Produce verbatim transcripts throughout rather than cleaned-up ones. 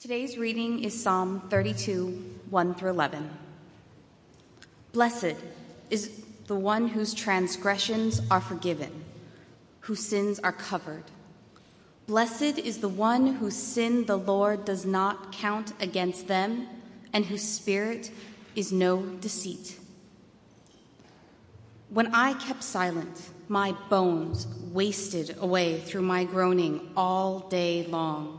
Today's reading is Psalm thirty-two, one through eleven. Blessed is the one whose transgressions are forgiven, whose sins are covered. Blessed is the one whose sin the Lord does not count against them, and whose spirit is no deceit. When I kept silent, my bones wasted away through my groaning all day long.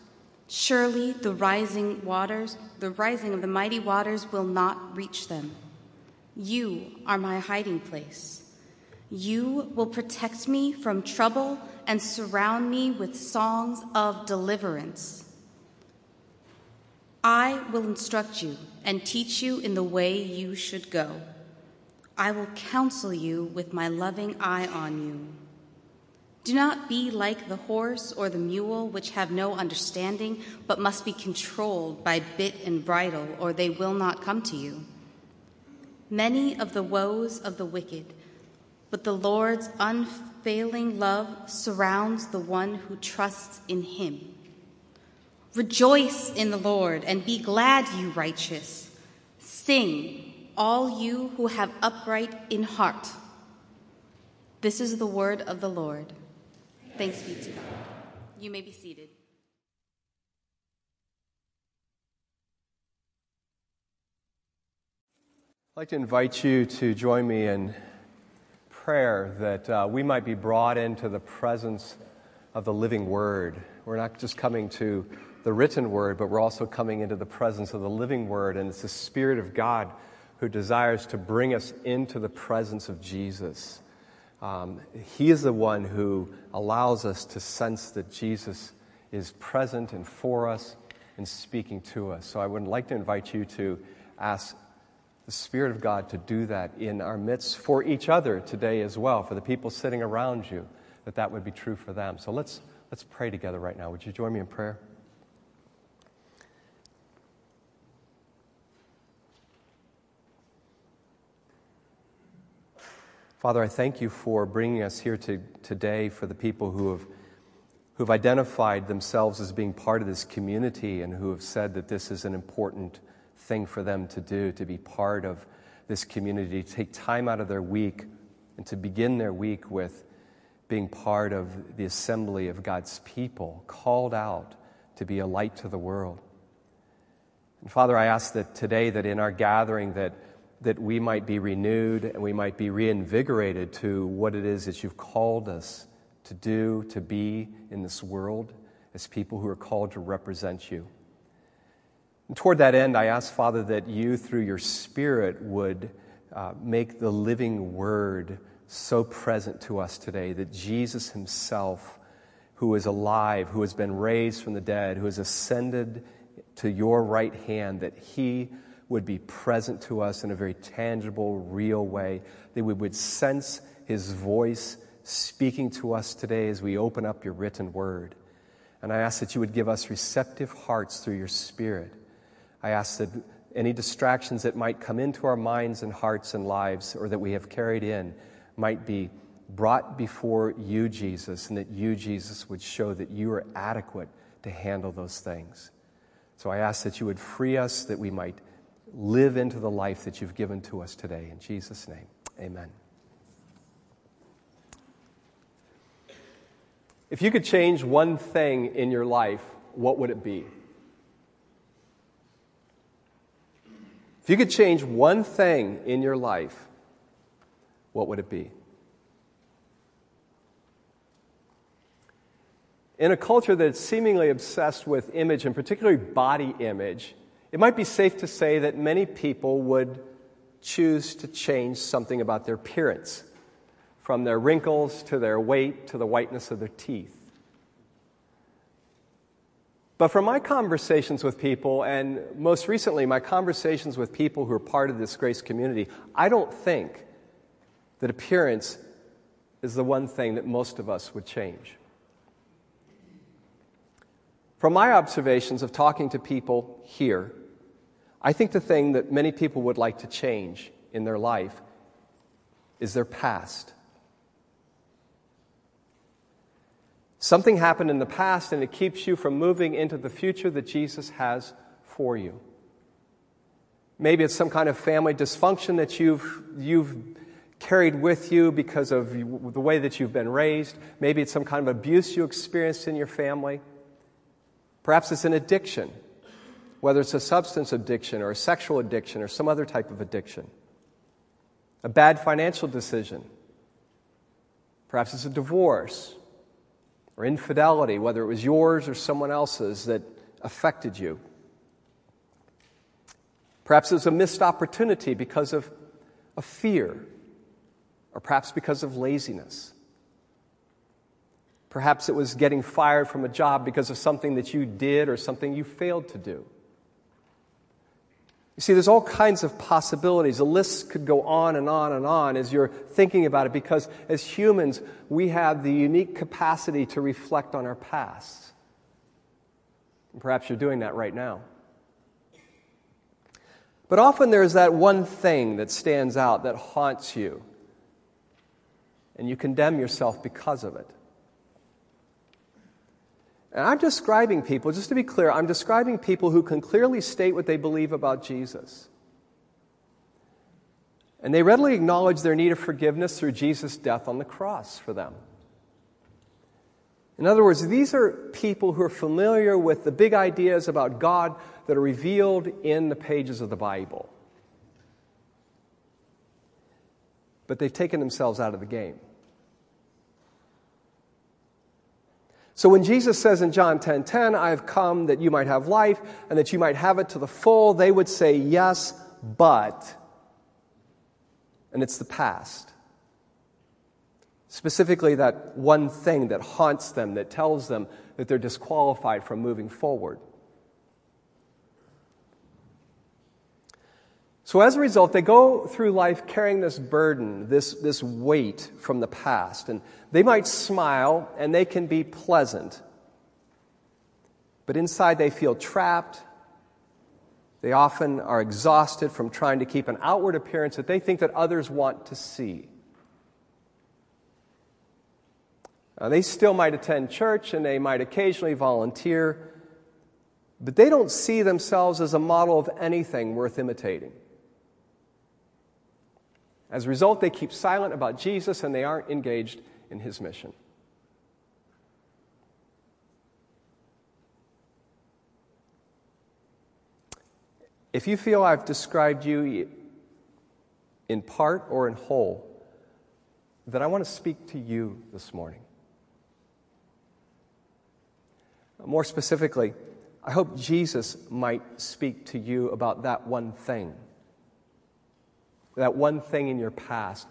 Surely the rising waters, the rising of the mighty waters will not reach them. You are my hiding place. You will protect me from trouble and surround me with songs of deliverance. I will instruct you and teach you in the way you should go. I will counsel you with my loving eye on you. Do not be like the horse or the mule, which have no understanding, but must be controlled by bit and bridle, or they will not come to you. Many of the woes of the wicked, but the Lord's unfailing love surrounds the one who trusts in him. Rejoice in the Lord and be glad, you righteous. Sing, all you who have upright in heart. This is the word of the Lord. Thanks be to God. You may be seated. I'd like to invite you to join me in prayer that uh, we might be brought into the presence of the living Word. We're not just coming to the written Word, but we're also coming into the presence of the living Word, and it's the Spirit of God who desires to bring us into the presence of Jesus. Um, he is the one who allows us to sense that Jesus is present and for us and speaking to us. So I would like to invite you to ask the Spirit of God to do that in our midst for each other today as well, for the people sitting around you, that that would be true for them. So let's, let's pray together right now. Would you join me in prayer? Father, I thank you for bringing us here to, today for the people who have who've identified themselves as being part of this community and who have said that this is an important thing for them to do, to be part of this community, to take time out of their week and to begin their week with being part of the assembly of God's people, called out to be a light to the world. And Father, I ask that today, that in our gathering, that that we might be renewed and we might be reinvigorated to what it is that you've called us to do, to be in this world as people who are called to represent you. And toward that end, I ask, Father, that you, through your Spirit, would uh, make the living Word so present to us today, that Jesus himself, who is alive, who has been raised from the dead, who has ascended to your right hand, that he would be present to us in a very tangible, real way, that we would sense his voice speaking to us today as we open up your written Word. And I ask that you would give us receptive hearts through your Spirit. I ask that any distractions that might come into our minds and hearts and lives, or that we have carried in, might be brought before you, Jesus, and that you, Jesus, would show that you are adequate to handle those things. So I ask that you would free us, that we might live into the life that you've given to us today. In Jesus' name, amen. If you could change one thing in your life, what would it be? If you could change one thing in your life, what would it be? In a culture that's seemingly obsessed with image, and particularly body image, it might be safe to say that many people would choose to change something about their appearance, from their wrinkles to their weight to the whiteness of their teeth. But from my conversations with people, and most recently my conversations with people who are part of this grace community, I don't think that appearance is the one thing that most of us would change. From my observations of talking to people here, I think the thing that many people would like to change in their life is their past. Something happened in the past, and it keeps you from moving into the future that Jesus has for you. Maybe it's some kind of family dysfunction that you've you've carried with you because of the way that you've been raised. Maybe it's some kind of abuse you experienced in your family. Perhaps it's an addiction, whether it's a substance addiction or a sexual addiction or some other type of addiction. A bad financial decision. Perhaps it's a divorce. Or infidelity, whether it was yours or someone else's that affected you. Perhaps it was a missed opportunity because of a fear, or perhaps because of laziness. Perhaps it was getting fired from a job because of something that you did or something you failed to do. You see, there's all kinds of possibilities. The list could go on and on and on as you're thinking about it, because as humans, we have the unique capacity to reflect on our past. And perhaps you're doing that right now. But often there's that one thing that stands out, that haunts you, and you condemn yourself because of it. And I'm describing people, just to be clear, I'm describing people who can clearly state what they believe about Jesus. And they readily acknowledge their need of forgiveness through Jesus' death on the cross for them. In other words, these are people who are familiar with the big ideas about God that are revealed in the pages of the Bible. But they've taken themselves out of the game. So when Jesus says in John ten ten, I have come that you might have life and that you might have it to the full, they would say, yes, but. And it's the past. Specifically, that one thing that haunts them, that tells them that they're disqualified from moving forward. So as a result, they go through life carrying this burden, this, this weight from the past. And they might smile, and they can be pleasant. But inside they feel trapped. They often are exhausted from trying to keep an outward appearance that they think that others want to see. Now, they still might attend church, and they might occasionally volunteer. But they don't see themselves as a model of anything worth imitating. As a result, they keep silent about Jesus, and they aren't engaged in his mission. If you feel I've described you in part or in whole, then I want to speak to you this morning. More specifically, I hope Jesus might speak to you about that one thing. That one thing in your past.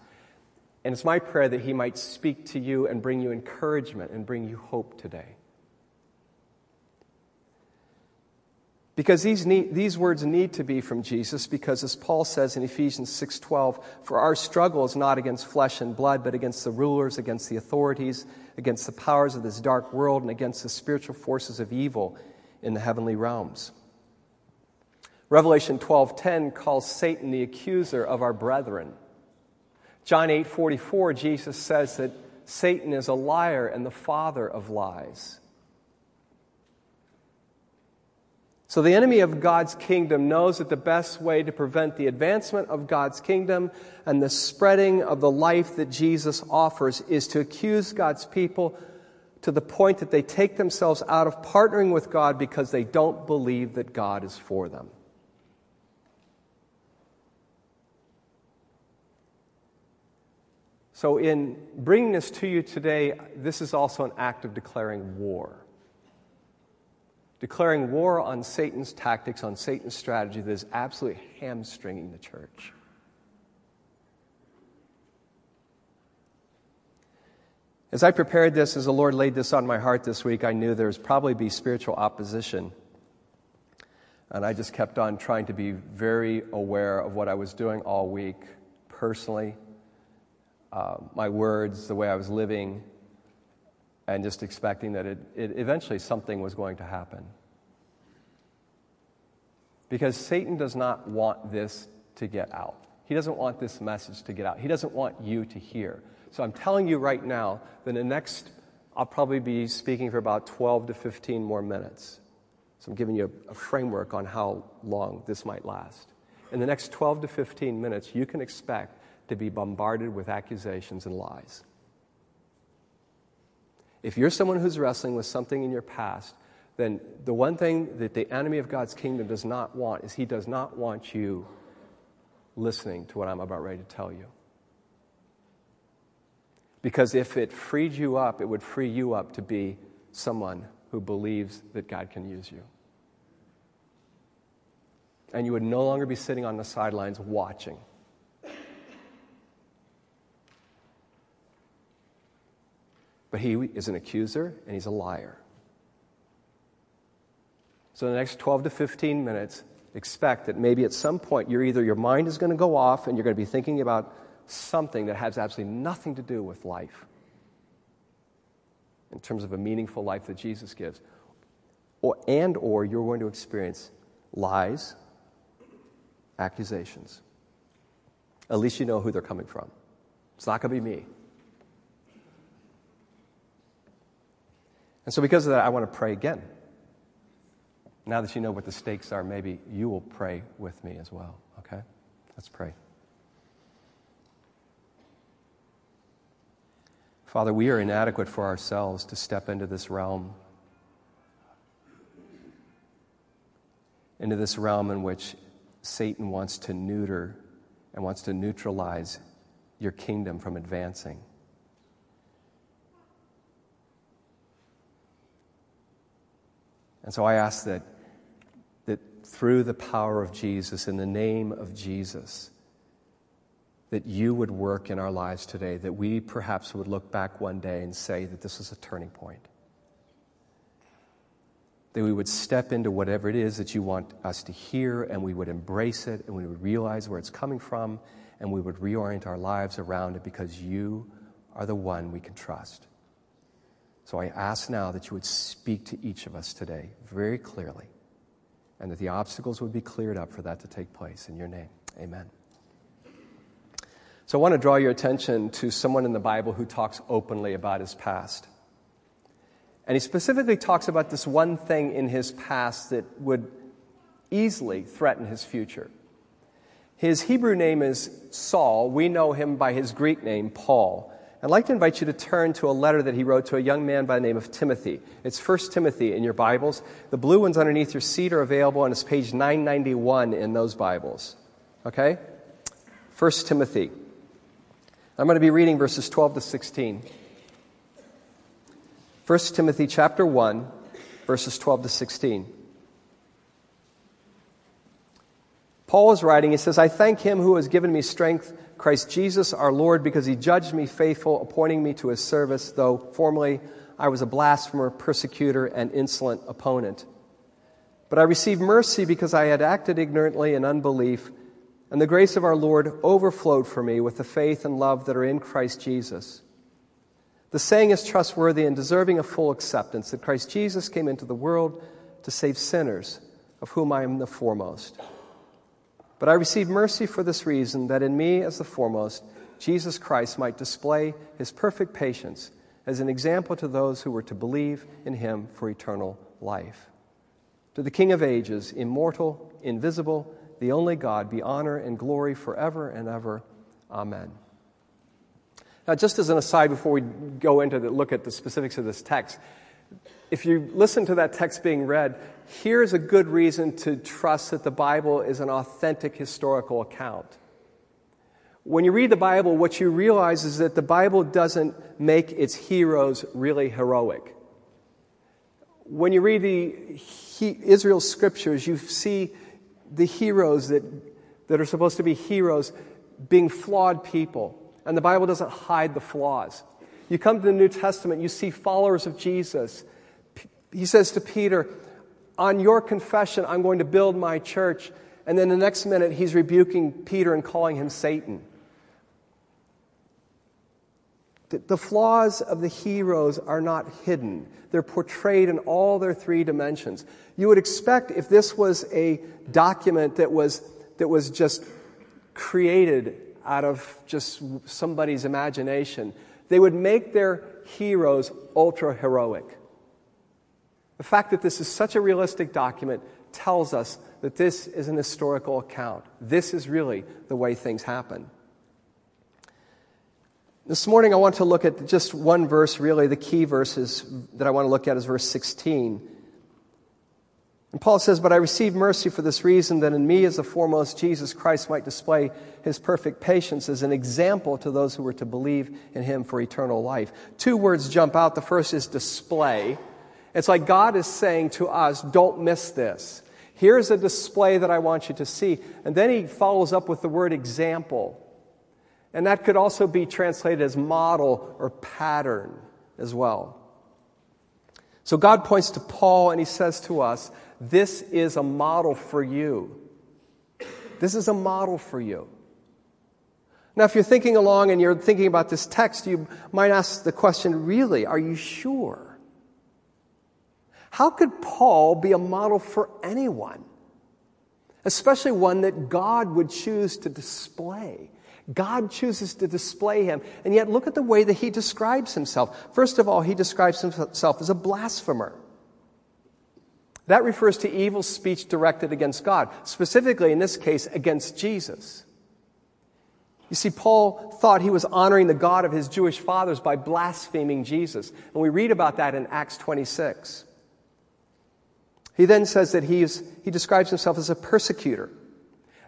And it's my prayer that he might speak to you and bring you encouragement and bring you hope today. Because these, need, these words need to be from Jesus, because as Paul says in Ephesians six twelve, for our struggle is not against flesh and blood, but against the rulers, against the authorities, against the powers of this dark world, and against the spiritual forces of evil in the heavenly realms. Revelation twelve ten calls Satan the accuser of our brethren. John eight forty-four, Jesus says that Satan is a liar and the father of lies. So the enemy of God's kingdom knows that the best way to prevent the advancement of God's kingdom and the spreading of the life that Jesus offers is to accuse God's people to the point that they take themselves out of partnering with God because they don't believe that God is for them. So in bringing this to you today, this is also an act of declaring war. Declaring war on Satan's tactics, on Satan's strategy that is absolutely hamstringing the church. As I prepared this, as the Lord laid this on my heart this week, I knew there was probably be spiritual opposition. And I just kept on trying to be very aware of what I was doing all week, personally, uh, my words, the way I was living, and just expecting that it, it eventually something was going to happen. Because Satan does not want this to get out. He doesn't want this message to get out. He doesn't want you to hear. So I'm telling you right now that in the next, I'll probably be speaking for about twelve to fifteen more minutes. So I'm giving you a, a framework on how long this might last. In the next twelve to fifteen minutes, you can expect to be bombarded with accusations and lies. If you're someone who's wrestling with something in your past, then the one thing that the enemy of God's kingdom does not want is he does not want you listening to what I'm about ready to tell you. Because if it freed you up, it would free you up to be someone who believes that God can use you. And you would no longer be sitting on the sidelines watching. But he is an accuser, and he's a liar. So in the next twelve to fifteen minutes, expect that maybe at some point, you're either your mind is going to go off, and you're going to be thinking about something that has absolutely nothing to do with life in terms of a meaningful life that Jesus gives, or, and or you're going to experience lies, accusations. At least you know who they're coming from. It's not going to be me. And so because of that, I want to pray again. Now that you know what the stakes are, maybe you will pray with me as well, okay? Let's pray. Father, we are inadequate for ourselves to step into this realm, into this realm in which Satan wants to neuter and wants to neutralize your kingdom from advancing. And so I ask that, that through the power of Jesus, in the name of Jesus, that you would work in our lives today, that we perhaps would look back one day and say that this is a turning point. That we would step into whatever it is that you want us to hear, and we would embrace it, and we would realize where it's coming from, and we would reorient our lives around it because you are the one we can trust. So I ask now that you would speak to each of us today very clearly, and that the obstacles would be cleared up for that to take place. In your name, amen. So I want to draw your attention to someone in the Bible who talks openly about his past. And he specifically talks about this one thing in his past that would easily threaten his future. His Hebrew name is Saul. We know him by his Greek name, Paul. I'd like to invite you to turn to a letter that he wrote to a young man by the name of Timothy. It's First Timothy in your Bibles. The blue ones underneath your seat are available, and it's page nine ninety-one in those Bibles. Okay? First Timothy. I'm going to be reading verses twelve to sixteen. First Timothy chapter one, verses twelve to sixteen. Paul is writing, he says, I thank him who has given me strength, Christ Jesus our Lord, because he judged me faithful, appointing me to his service, though formerly I was a blasphemer, persecutor, and insolent opponent. But I received mercy because I had acted ignorantly in unbelief, and the grace of our Lord overflowed for me with the faith and love that are in Christ Jesus. The saying is trustworthy and deserving of full acceptance, that Christ Jesus came into the world to save sinners, of whom I am the foremost. But I received mercy for this reason, that in me as the foremost, Jesus Christ might display his perfect patience as an example to those who were to believe in him for eternal life. To the King of ages, immortal, invisible, the only God, be honor and glory forever and ever. Amen. Now, just as an aside before we go into the look at the specifics of this text, if you listen to that text being read, here's a good reason to trust that the Bible is an authentic historical account. When you read the Bible, what you realize is that the Bible doesn't make its heroes really heroic. When you read the he, Israel scriptures, you see the heroes that, that are supposed to be heroes being flawed people. And the Bible doesn't hide the flaws. You come to the New Testament, you see followers of Jesus. He says to Peter, on your confession, I'm going to build my church. And then the next minute, he's rebuking Peter and calling him Satan. The flaws of the heroes are not hidden. They're portrayed in all their three dimensions. You would expect if this was a document that was that was just created out of just somebody's imagination, they would make their heroes ultra-heroic. The fact that this is such a realistic document tells us that this is an historical account. This is really the way things happen. This morning I want to look at just one verse, really. The key verses that I want to look at is verse sixteen. And Paul says, "But I received mercy for this reason, that in me as the foremost Jesus Christ might display his perfect patience as an example to those who were to believe in him for eternal life." Two words jump out. The first is display. It's like God is saying to us, don't miss this. Here's a display that I want you to see. And then he follows up with the word example. And that could also be translated as model or pattern as well. So God points to Paul and he says to us, this is a model for you. This is a model for you. Now, if you're thinking along and you're thinking about this text, you might ask the question, really, are you sure? How could Paul be a model for anyone? Especially one that God would choose to display. God chooses to display him. And yet look at the way that he describes himself. First of all, he describes himself as a blasphemer. That refers to evil speech directed against God, specifically in this case against Jesus. You see, Paul thought he was honoring the God of his Jewish fathers by blaspheming Jesus. And we read about that in Acts twenty-six. He then says that he, is, he describes himself as a persecutor.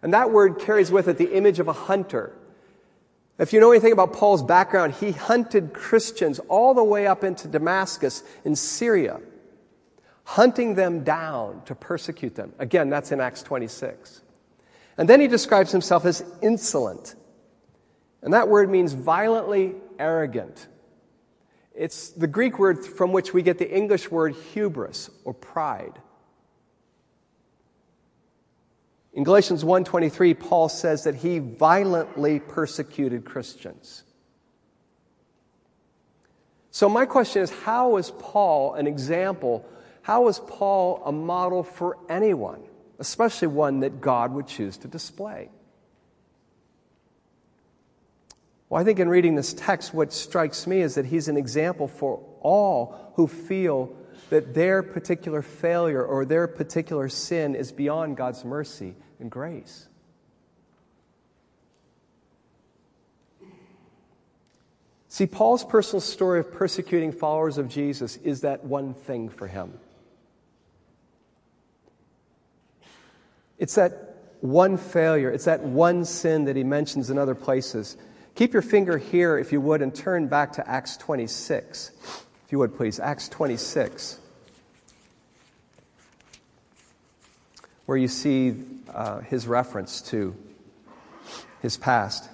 And that word carries with it the image of a hunter. If you know anything about Paul's background, he hunted Christians all the way up into Damascus in Syria, hunting them down to persecute them. Again, that's in Acts twenty-six. And then he describes himself as insolent. And that word means violently arrogant. It's the Greek word from which we get the English word hubris or pride. In Galatians one twenty-three, Paul says that he violently persecuted Christians. So my question is, how is Paul an example? How is Paul a model for anyone, especially one that God would choose to display? Well, I think in reading this text, what strikes me is that he's an example for all who feel that their particular failure or their particular sin is beyond God's mercy and grace. See, Paul's personal story of persecuting followers of Jesus is that one thing for him. It's that one failure. It's that one sin that he mentions in other places. Keep your finger here, if you would, and turn back to Acts twenty-six. If you would, please. Acts twenty-six. Where you see uh, his reference to his past.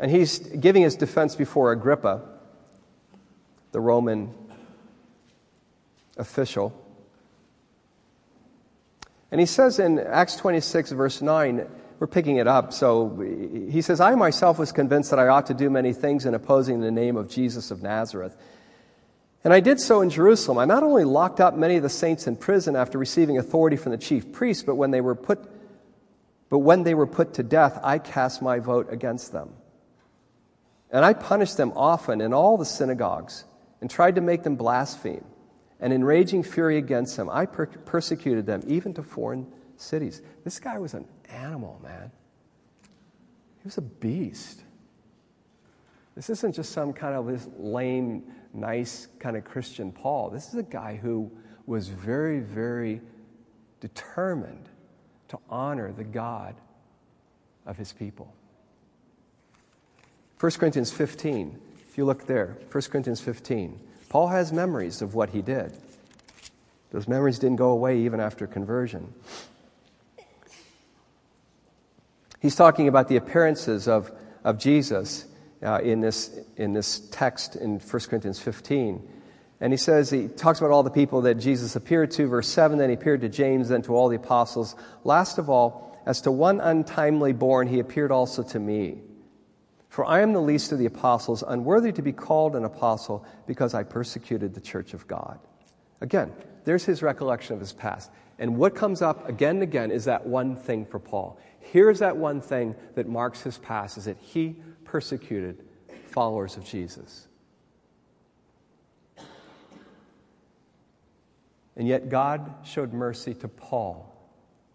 And he's giving his defense before Agrippa, the Roman official. And he says in Acts twenty-six, verse nine, we're picking it up. So he says, "I myself was convinced that I ought to do many things in opposing the name of Jesus of Nazareth. And I did so in Jerusalem. I not only locked up many of the saints in prison after receiving authority from the chief priests, but when they were put, but when they were put to death, I cast my vote against them. And I punished them often in all the synagogues and tried to make them blaspheme. And in raging fury against them, I per- persecuted them even to foreign cities." This guy was an animal, man. He was a beast. This isn't just some kind of this lame, nice kind of Christian Paul. This is a guy who was very, very determined to honor the God of his people. First Corinthians fifteen, if you look there, First Corinthians fifteen. Paul has memories of what he did. Those memories didn't go away even after conversion. He's talking about the appearances of, of Jesus uh, in this in this text in First Corinthians fifteen. And he says, he talks about all the people that Jesus appeared to, verse seven, then he appeared to James, then to all the apostles. Last of all, as to one untimely born, he appeared also to me. For I am the least of the apostles, unworthy to be called an apostle, because I persecuted the church of God. Again, there's his recollection of his past. And what comes up again and again is that one thing for Paul. Here's that one thing that marks his past, is that he persecuted followers of Jesus. And yet God showed mercy to Paul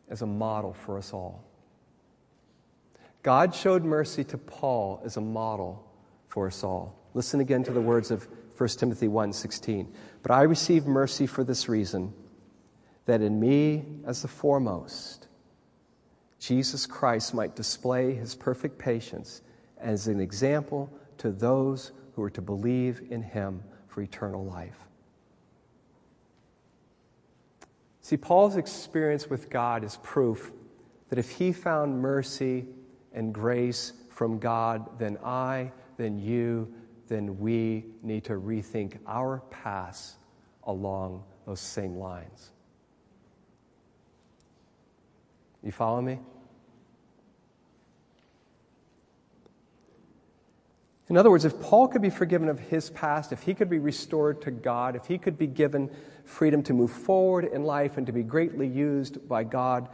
as a model for us all. God showed mercy to Paul as a model for us all. Listen again to the words of First Timothy one sixteen. But I received mercy for this reason, that in me as the foremost, Jesus Christ might display his perfect patience as an example to those who are to believe in him for eternal life. See, Paul's experience with God is proof that if he found mercy and grace from God, then I, then you, then we need to rethink our past along those same lines. You follow me? In other words, if Paul could be forgiven of his past, if he could be restored to God, if he could be given freedom to move forward in life and to be greatly used by God,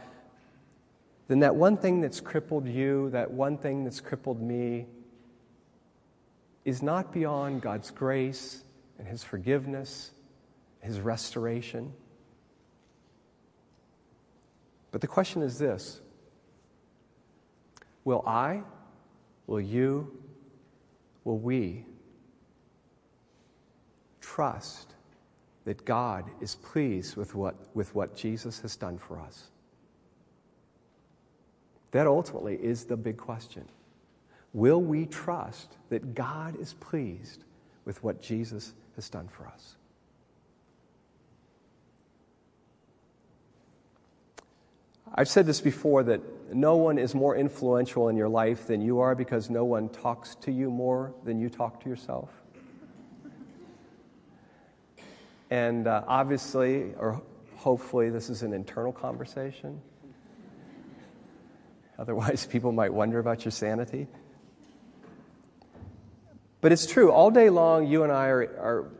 then that one thing that's crippled you, that one thing that's crippled me, is not beyond God's grace and his forgiveness, his restoration. But the question is this: will I, will you, will we trust that God is pleased with what, with what Jesus has done for us? That ultimately is the big question. Will we trust that God is pleased with what Jesus has done for us? I've said this before, that no one is more influential in your life than you are, because no one talks to you more than you talk to yourself. And uh, obviously, or hopefully, this is an internal conversation. Otherwise, people might wonder about your sanity. But it's true. All day long, you and I are, are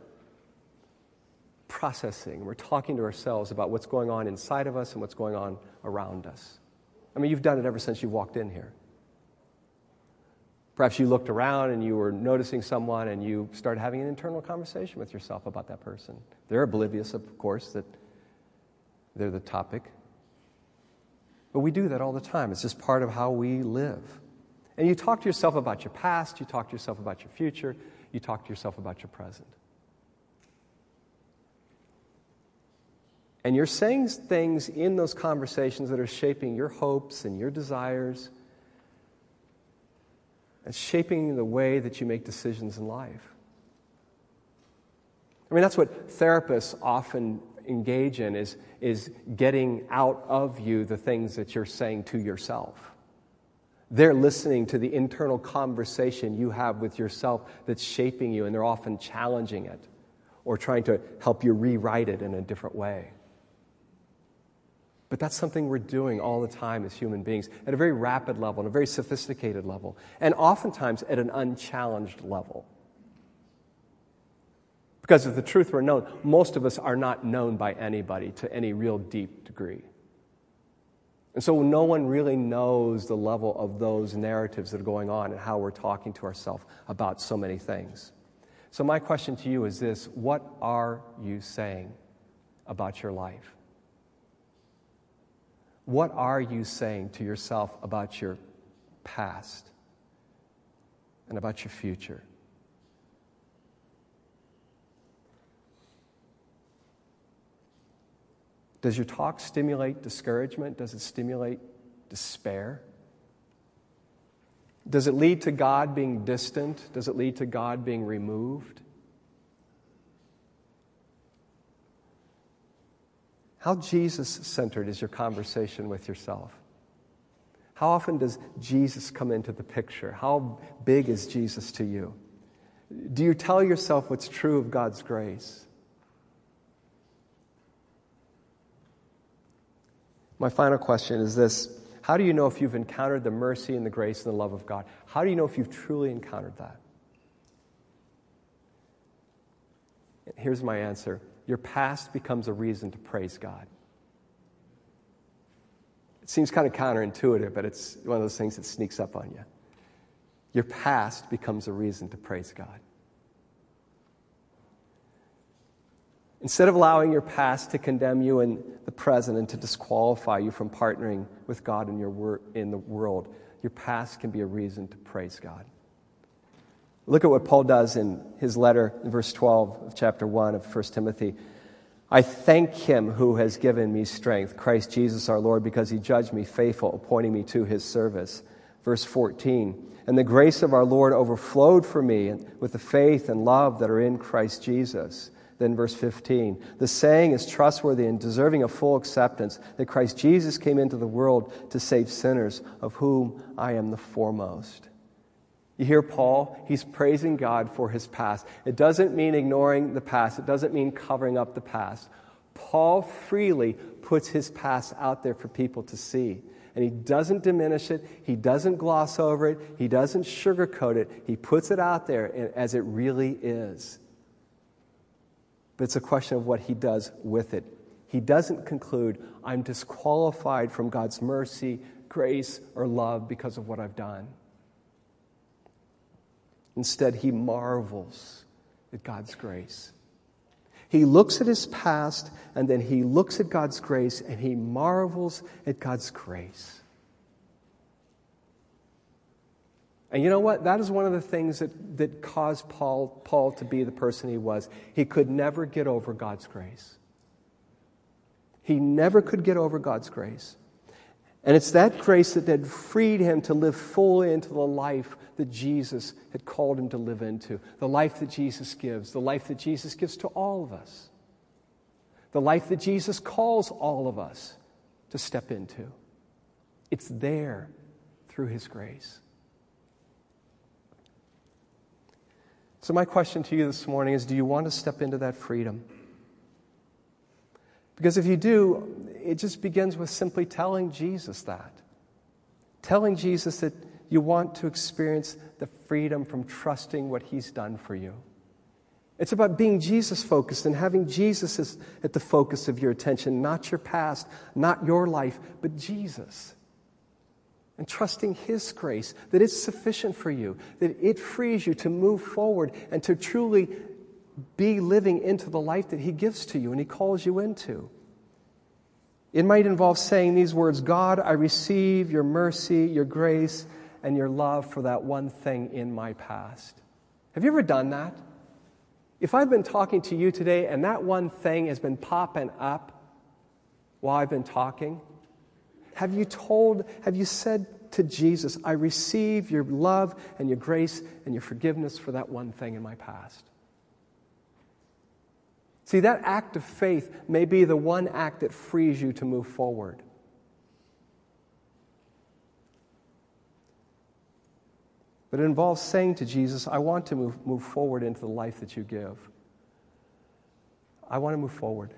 processing. We're talking to ourselves about what's going on inside of us and what's going on around us. I mean, you've done it ever since you walked in here. Perhaps you looked around and you were noticing someone and you started having an internal conversation with yourself about that person. They're oblivious, of course, that they're the topic. But we do that all the time. It's just part of how we live. And you talk to yourself about your past, you talk to yourself about your future, you talk to yourself about your present. And you're saying things in those conversations that are shaping your hopes and your desires, and shaping the way that you make decisions in life. I mean, that's what therapists often engage in, is, is getting out of you the things that you're saying to yourself. They're listening to the internal conversation you have with yourself that's shaping you, and they're often challenging it or trying to help you rewrite it in a different way. But that's something we're doing all the time as human beings, at a very rapid level, at a very sophisticated level, and oftentimes at an unchallenged level. Because if the truth were known, most of us are not known by anybody to any real deep degree. And so no one really knows the level of those narratives that are going on and how we're talking to ourselves about so many things. So my question to you is this: what are you saying about your life? What are you saying to yourself about your past and about your future? Does your talk stimulate discouragement? Does it stimulate despair? Does it lead to God being distant? Does it lead to God being removed? How Jesus-centered is your conversation with yourself? How often does Jesus come into the picture? How big is Jesus to you? Do you tell yourself what's true of God's grace? My final question is this. How do you know if you've encountered the mercy and the grace and the love of God? How do you know if you've truly encountered that? Here's my answer. Your past becomes a reason to praise God. It seems kind of counterintuitive, but it's one of those things that sneaks up on you. Your past becomes a reason to praise God. Instead of allowing your past to condemn you in the present and to disqualify you from partnering with God in your wor- in the world, your past can be a reason to praise God. Look at what Paul does in his letter in verse twelve of chapter one of First Timothy. I thank him who has given me strength, Christ Jesus our Lord, because he judged me faithful, appointing me to his service. Verse fourteen, and the grace of our Lord overflowed for me with the faith and love that are in Christ Jesus. Then verse fifteen, the saying is trustworthy and deserving of full acceptance that Christ Jesus came into the world to save sinners, of whom I am the foremost. You hear Paul? He's praising God for his past. It doesn't mean ignoring the past. It doesn't mean covering up the past. Paul freely puts his past out there for people to see. And he doesn't diminish it. He doesn't gloss over it. He doesn't sugarcoat it. He puts it out there as it really is. But it's a question of what he does with it. He doesn't conclude, I'm disqualified from God's mercy, grace, or love because of what I've done. Instead, he marvels at God's grace. He looks at his past, and then he looks at God's grace, and he marvels at God's grace. And you know what? That is one of the things that, that caused Paul, Paul to be the person he was. He could never get over God's grace. He never could get over God's grace. And it's that grace that had freed him to live fully into the life that Jesus had called him to live into, the life that Jesus gives, the life that Jesus gives to all of us, the life that Jesus calls all of us to step into. It's there through his grace. So my question to you this morning is, do you want to step into that freedom? Because if you do, it just begins with simply telling Jesus that. Telling Jesus that you want to experience the freedom from trusting what he's done for you. It's about being Jesus-focused and having Jesus as at the focus of your attention, not your past, not your life, but Jesus. And trusting his grace, that it's sufficient for you, that it frees you to move forward and to truly be living into the life that he gives to you and he calls you into. It might involve saying these words, God, I receive your mercy, your grace, and your love for that one thing in my past. Have you ever done that? If I've been talking to you today and that one thing has been popping up while I've been talking, have you told, have you said to Jesus, I receive your love and your grace and your forgiveness for that one thing in my past? See, that act of faith may be the one act that frees you to move forward. But it involves saying to Jesus, I want to move, move forward into the life that you give. I want to move forward.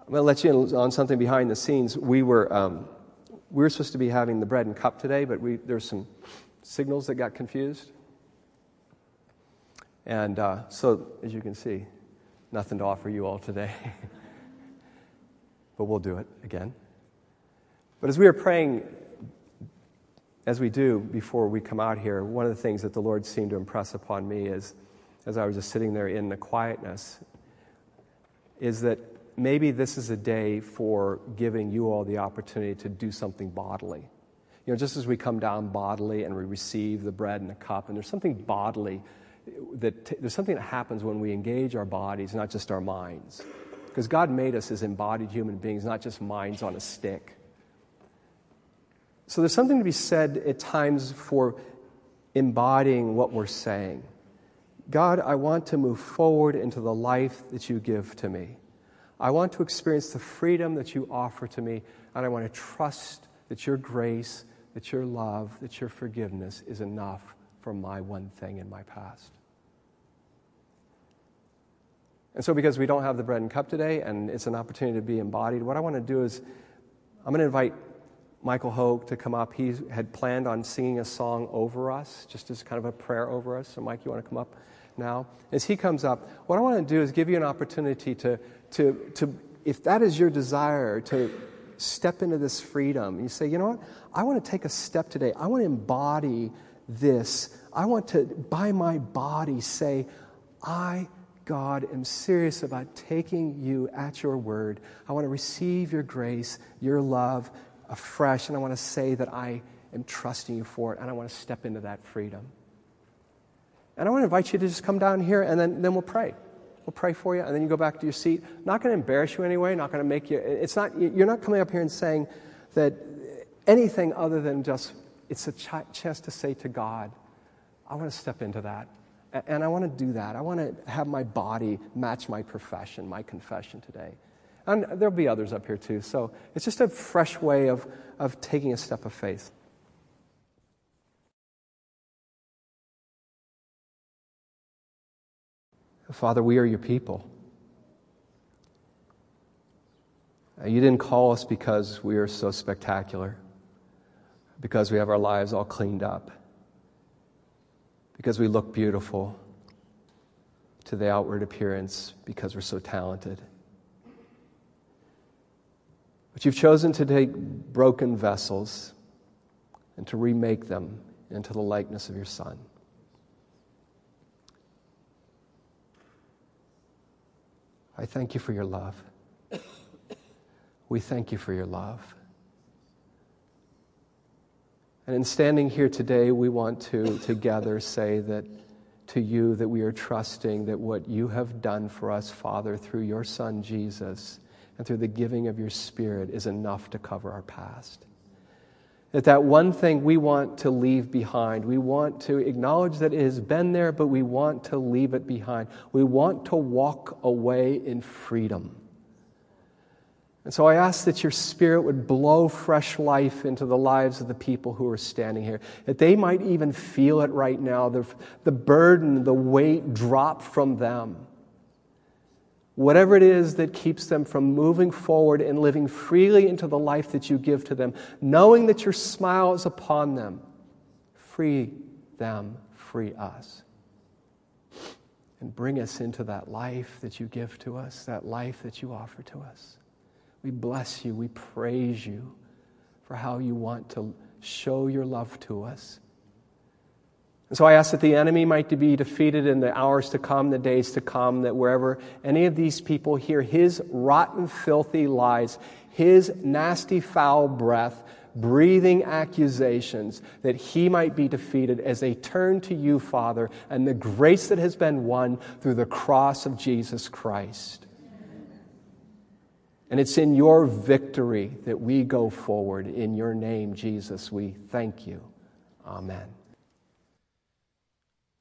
I'm going to let you in on something behind the scenes. We were um, we were supposed to be having the bread and cup today, but we, there were some signals that got confused. And uh, so, as you can see, nothing to offer you all today. But we'll do it again. But as we were praying, as we do before we come out here, one of the things that the Lord seemed to impress upon me is, as I was just sitting there in the quietness, is that maybe this is a day for giving you all the opportunity to do something bodily. You know, just as we come down bodily and we receive the bread and the cup, and there's something bodily that t- there's something that happens when we engage our bodies, not just our minds. Because God made us as embodied human beings, not just minds on a stick. So there's something to be said at times for embodying what we're saying. God, I want to move forward into the life that you give to me. I want to experience the freedom that you offer to me, and I want to trust that your grace, that your love, that your forgiveness is enough for my one thing in my past. And so because we don't have the bread and cup today, and it's an opportunity to be embodied, what I want to do is I'm going to invite Michael Hoke to come up. He had planned on singing a song over us, just as kind of a prayer over us. So Mike, you want to come up now? As he comes up, what I want to do is give you an opportunity to, to, to if that is your desire, to step into this freedom. You say, you know what? I want to take a step today. I want to embody this. I want to, by my body, say, I God, I'm serious about taking you at your word. I want to receive your grace, your love afresh, and I want to say that I am trusting you for it, and I want to step into that freedom. And I want to invite you to just come down here, and then, then we'll pray. We'll pray for you, and then you go back to your seat. Not going to embarrass you anyway, not going to make you, it's not, you're not coming up here and saying that anything other than just, it's a ch- chance to say to God, I want to step into that. And I want to do that. I want to have my body match my profession, my confession today. And there'll be others up here too. So it's just a fresh way of, of taking a step of faith. Father, we are your people. You didn't call us because we are so spectacular, because we have our lives all cleaned up, because we look beautiful to the outward appearance, because we're so talented. But you've chosen to take broken vessels and to remake them into the likeness of your Son. I thank you for your love. We thank you for your love. And in standing here today, we want to together say that to you that we are trusting that what you have done for us, Father, through your Son, Jesus, and through the giving of your Spirit is enough to cover our past. That that one thing we want to leave behind, we want to acknowledge that it has been there, but we want to leave it behind. We want to walk away in freedom. And so I ask that your Spirit would blow fresh life into the lives of the people who are standing here, that they might even feel it right now, the, the burden, the weight drop from them. Whatever it is that keeps them from moving forward and living freely into the life that you give to them, knowing that your smile is upon them, free them, free us. And bring us into that life that you give to us, that life that you offer to us. We bless you, we praise you for how you want to show your love to us. And so I ask that the enemy might be defeated in the hours to come, the days to come, that wherever any of these people hear his rotten, filthy lies, his nasty, foul breath, breathing accusations, that he might be defeated as they turn to you, Father, and the grace that has been won through the cross of Jesus Christ. And it's in your victory that we go forward. In your name, Jesus, we thank you. Amen.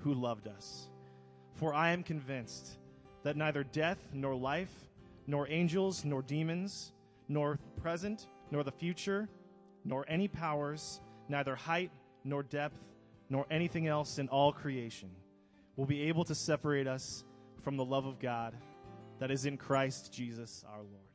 who loved us. For I am convinced that neither death nor life, nor angels nor demons, nor present nor the future, nor any powers, neither height nor depth, nor anything else in all creation will be able to separate us from the love of God that is in Christ Jesus our Lord.